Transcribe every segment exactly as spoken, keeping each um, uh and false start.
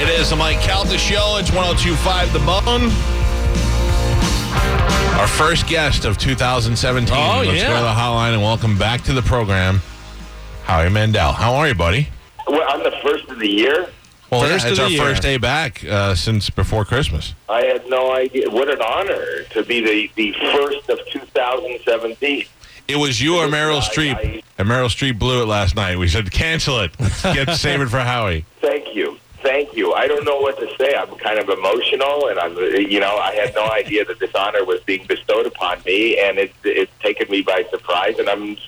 It is the Mike Calta Show. It's one oh two point five The Bone. Our first guest of two thousand seventeen. Oh, Let's yeah. go to the hotline and welcome back to the program, Howie Mandel. How are you, buddy? Well, I'm the first of the year. Well, first yeah, it's our year. first day back uh, since before Christmas. I had no idea. What an honor to be the, the first of two thousand seventeen. It was you it or Meryl Streep. I, and Meryl Streep blew it last night. We said, cancel it. Let's get save it for Howie. Thank you. Thank you. I don't know what to say. I'm kind of emotional, and I'm, you know, I had no idea that this honor was being bestowed upon me, and it's it's taken me by surprise, and I'm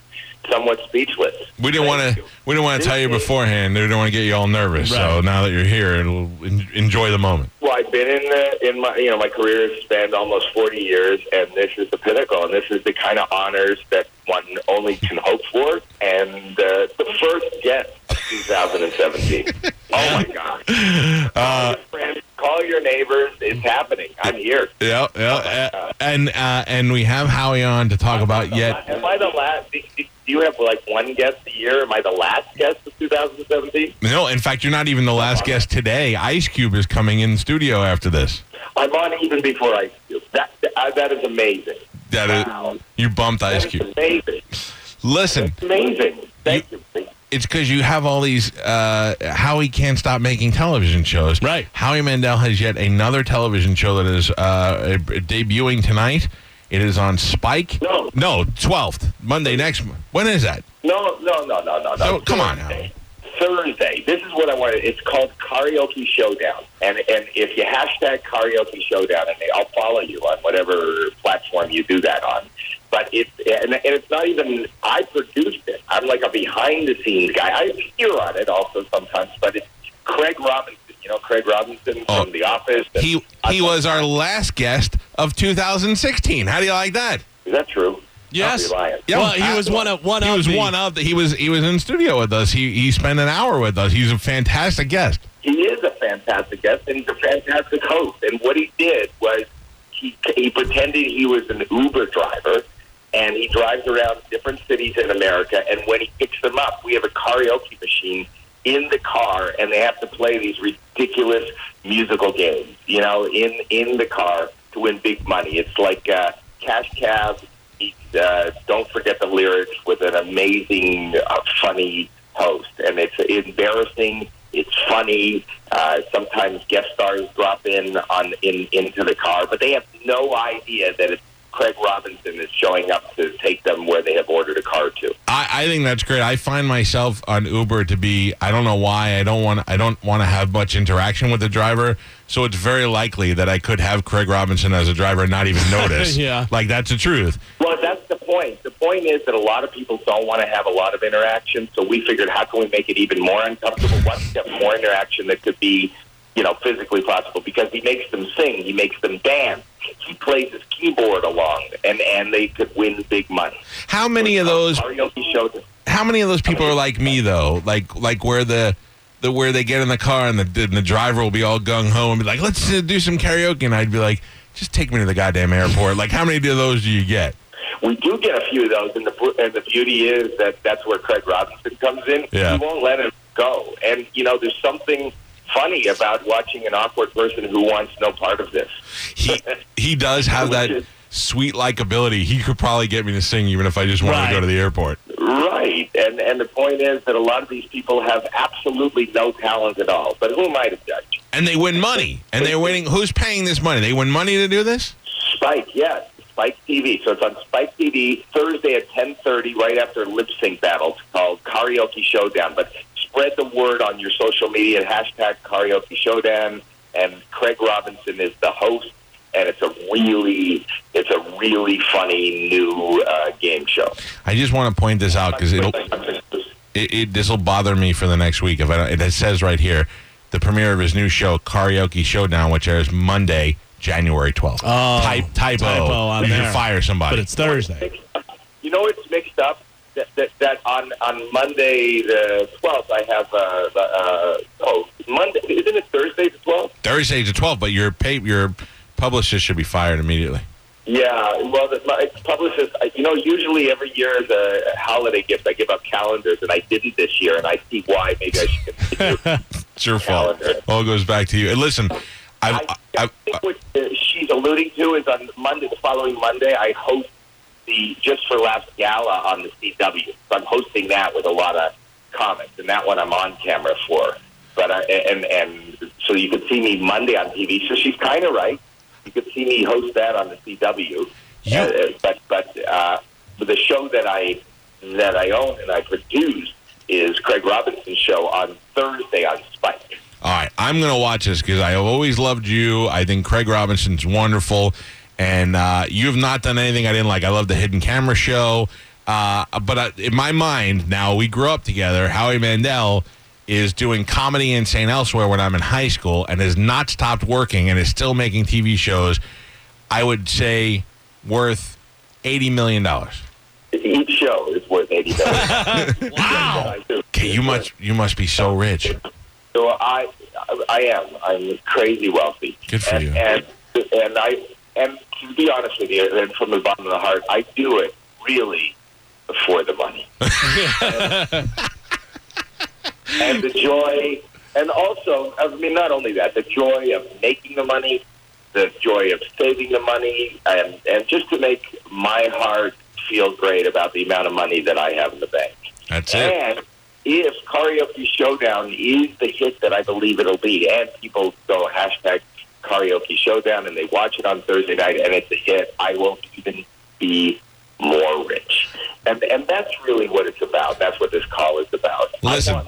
somewhat speechless. We didn't want to. We didn't want to tell you beforehand. We didn't want to get you all nervous. Right. So now that you're here, it'll enjoy the moment. Well, I've been in the, in my you know my career has spanned almost forty years, and this is the pinnacle, and this is the kind of honors that one only can hope for, and uh, the first guest of two thousand seventeen. Oh, my God. Uh, call your friends, call your neighbors. It's happening. I'm here. Yeah, yeah. Oh, and uh, and we have Howie on to talk I'm about yet. La- am I the last? Do you have, like, one guest a year? Am I the last guest of two thousand seventeen? No, in fact, you're not even the last guest today. Ice Cube is coming in the studio after this. I'm on even before Ice Cube. That, that, that is amazing. That wow. is, you bumped Ice Cube. That is amazing. Listen. That's amazing. Thank you. you. It's because you have all these, uh, Howie can't stop making television shows. Right. Howie Mandel has yet another television show that is uh, debuting tonight. It is on Spike. No. No, twelfth, Monday next month. When is that? No, no, no, no, no. no. Come on, Howie. Thursday. This is what I wanted. It's called Karaoke Showdown. And and if you hashtag Karaoke Showdown, and I'll follow you on whatever platform you do that on. But it's, and it's not even, I produced it. I'm like a behind-the-scenes guy. I appear on it also sometimes, but it's Craig Robinson. You know, Craig Robinson oh. from The Office. He he was our last guest of two thousand sixteen. How do you like that? Is that true? Yes. Yep. Well, he was one of one. He of was the, one of the, he was he was in studio with us. He he spent an hour with us. He's a fantastic guest. He is a fantastic guest, and he's a fantastic host. And what he did was he he pretended he was an Uber driver, and he drives around different cities in America. And when he picks them up, we have a karaoke machine in the car, and they have to play these ridiculous musical games, you know, in in the car to win big money. It's like uh, Cash Cab. Uh, don't forget the lyrics with an amazing, uh, funny host. And it's embarrassing. It's funny. Uh, sometimes guest stars drop in on in into the car, but they have no idea that it's Craig Robinson is showing up to take them where they have ordered a car to. I, I think that's great. I find myself on Uber to be, I don't know why, I don't want I don't want to have much interaction with the driver, so it's very likely that I could have Craig Robinson as a driver and not even notice. Yeah. Like, that's the truth. Well, that's the point. The point is that a lot of people don't want to have a lot of interaction, so we figured, how can we make it even more uncomfortable? One step more interaction that could be, you know, physically possible, because he makes them sing, he makes them dance, he plays his keyboard along, and, and they could win big money. How many of those? How many of those people are like me though? Like like where the, the where they get in the car and the and the driver will be all gung ho and be like, let's uh, do some karaoke, and I'd be like, just take me to the goddamn airport. Like, how many of those do you get? We do get a few of those, and the and the beauty is that that's where Craig Robinson comes in. Yeah. He won't let him go, and you know, there's something funny about watching an awkward person who wants no part of this. he he does have that is, sweet likability. He could probably get me to sing even if I just wanted right. to go to the airport. Right. And and the point is that a lot of these people have absolutely no talent at all. But who am I to judge? And they win money. And they're winning. Who's paying this money? They win money to do this? Spike, yes. Spike T V. So it's on Spike T V Thursday at ten thirty, right after lip sync battle called Karaoke Showdown. But spread the word on your social media, hashtag Karaoke Showdown, and Craig Robinson is the host, and it's a really, it's a really funny new uh, game show. I just want to point this out because it'll it, it, this will bother me for the next week. If I don't, it says right here, the premiere of his new show, Karaoke Showdown, which airs Monday, January twelfth. Oh, Ty- typo. typo on you there. Can fire somebody. But it's Thursday. You know it's mixed up? That, that, that on, on Monday the twelfth, I have, uh, uh, oh, Monday, isn't it Thursday the twelfth? Thursday the twelfth, but your pay, your publicist should be fired immediately. Yeah, well, the, my publicist, I, you know, usually every year as a holiday gift, I give up calendars, and I didn't this year, and I see why. Maybe I should consider It's your calendar. Fault. All goes back to you. And listen, I've, I, I, I think what she's alluding to is on Monday, the following Monday, I host the Just for Laughs Gala on the C W. So I'm hosting that with a lot of comics, and that one I'm on camera for. But I, and and so you could see me Monday on T V. So she's kind of right. You could see me host that on the C W. Yeah. Uh, but but uh, the show that I that I own and I produce is Craig Robinson's show on Thursday on Spike. All right, I'm going to watch this because I have always loved you. I think Craig Robinson's wonderful. And uh, you have not done anything I didn't like. I love the Hidden Camera show. Uh, but I, in my mind now, we grew up together. Howie Mandel is doing comedy in Saint Elsewhere when I'm in high school and has not stopped working and is still making T V shows, I would say, worth eighty million dollars. Each show is worth eighty million dollars. Wow. Okay, you must, you must be so rich. So I I am. I'm crazy wealthy. Good for and, you. And, and I... And to be honest with you, and from the bottom of the heart, I do it really for the money. and, and the joy, and also, I mean, not only that, the joy of making the money, the joy of saving the money, and, and just to make my heart feel great about the amount of money that I have in the bank. That's it. And if Karaoke Showdown is the hit that I believe it'll be, and people go hashtag Karaoke Showdown, and they watch it on Thursday night, and it's a hit, I won't even be more rich. And and that's really what it's about. That's what this call is about. Listen,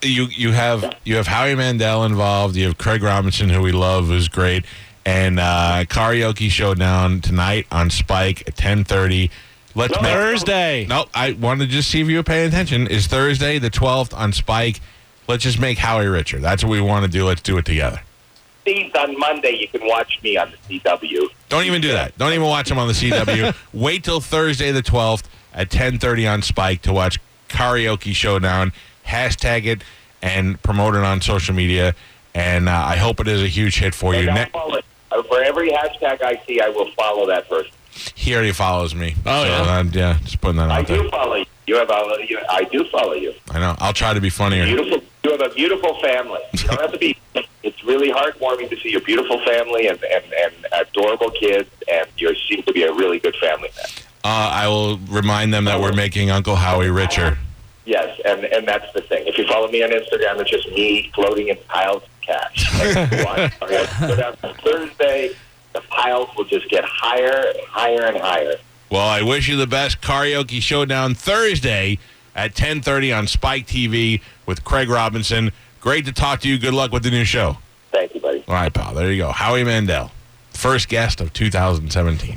you you have you have Howie Mandel involved, you have Craig Robinson, who we love, who's great, and uh, Karaoke Showdown tonight on Spike at ten thirty. Let's no, make, Thursday. No, I wanted to just see if you were paying attention. It's Thursday the twelfth on Spike. Let's just make Howie richer. That's what we want to do. Let's do it together. On Monday, you can watch me on the C W. Don't even do that. Don't even watch him on the C W. Wait till Thursday the twelfth at ten thirty on Spike to watch Karaoke Showdown. Hashtag it and promote it on social media. And uh, I hope it is a huge hit for and you. Ne- for every hashtag I see, I will follow that person. He already follows me. Oh, so yeah. I'm, yeah, just putting that out I there. I do follow you. You have a, you, I do follow you. I know. I'll try to be funnier. Beautiful. You have a beautiful family. You don't have to be... It's really heartwarming to see your beautiful family and, and, and adorable kids, and you seem to be a really good family man. Uh, I will remind them that we're making Uncle Howie richer. Yes, and, and that's the thing. If you follow me on Instagram, it's just me floating in piles of cash. Like, so that's Thursday, the piles will just get higher and higher and higher. Well, I wish you the best. Karaoke Showdown Thursday at ten thirty on Spike T V with Craig Robinson. Great to talk to you. Good luck with the new show. Thank you, buddy. All right, pal. There you go. Howie Mandel, first guest of two thousand seventeen.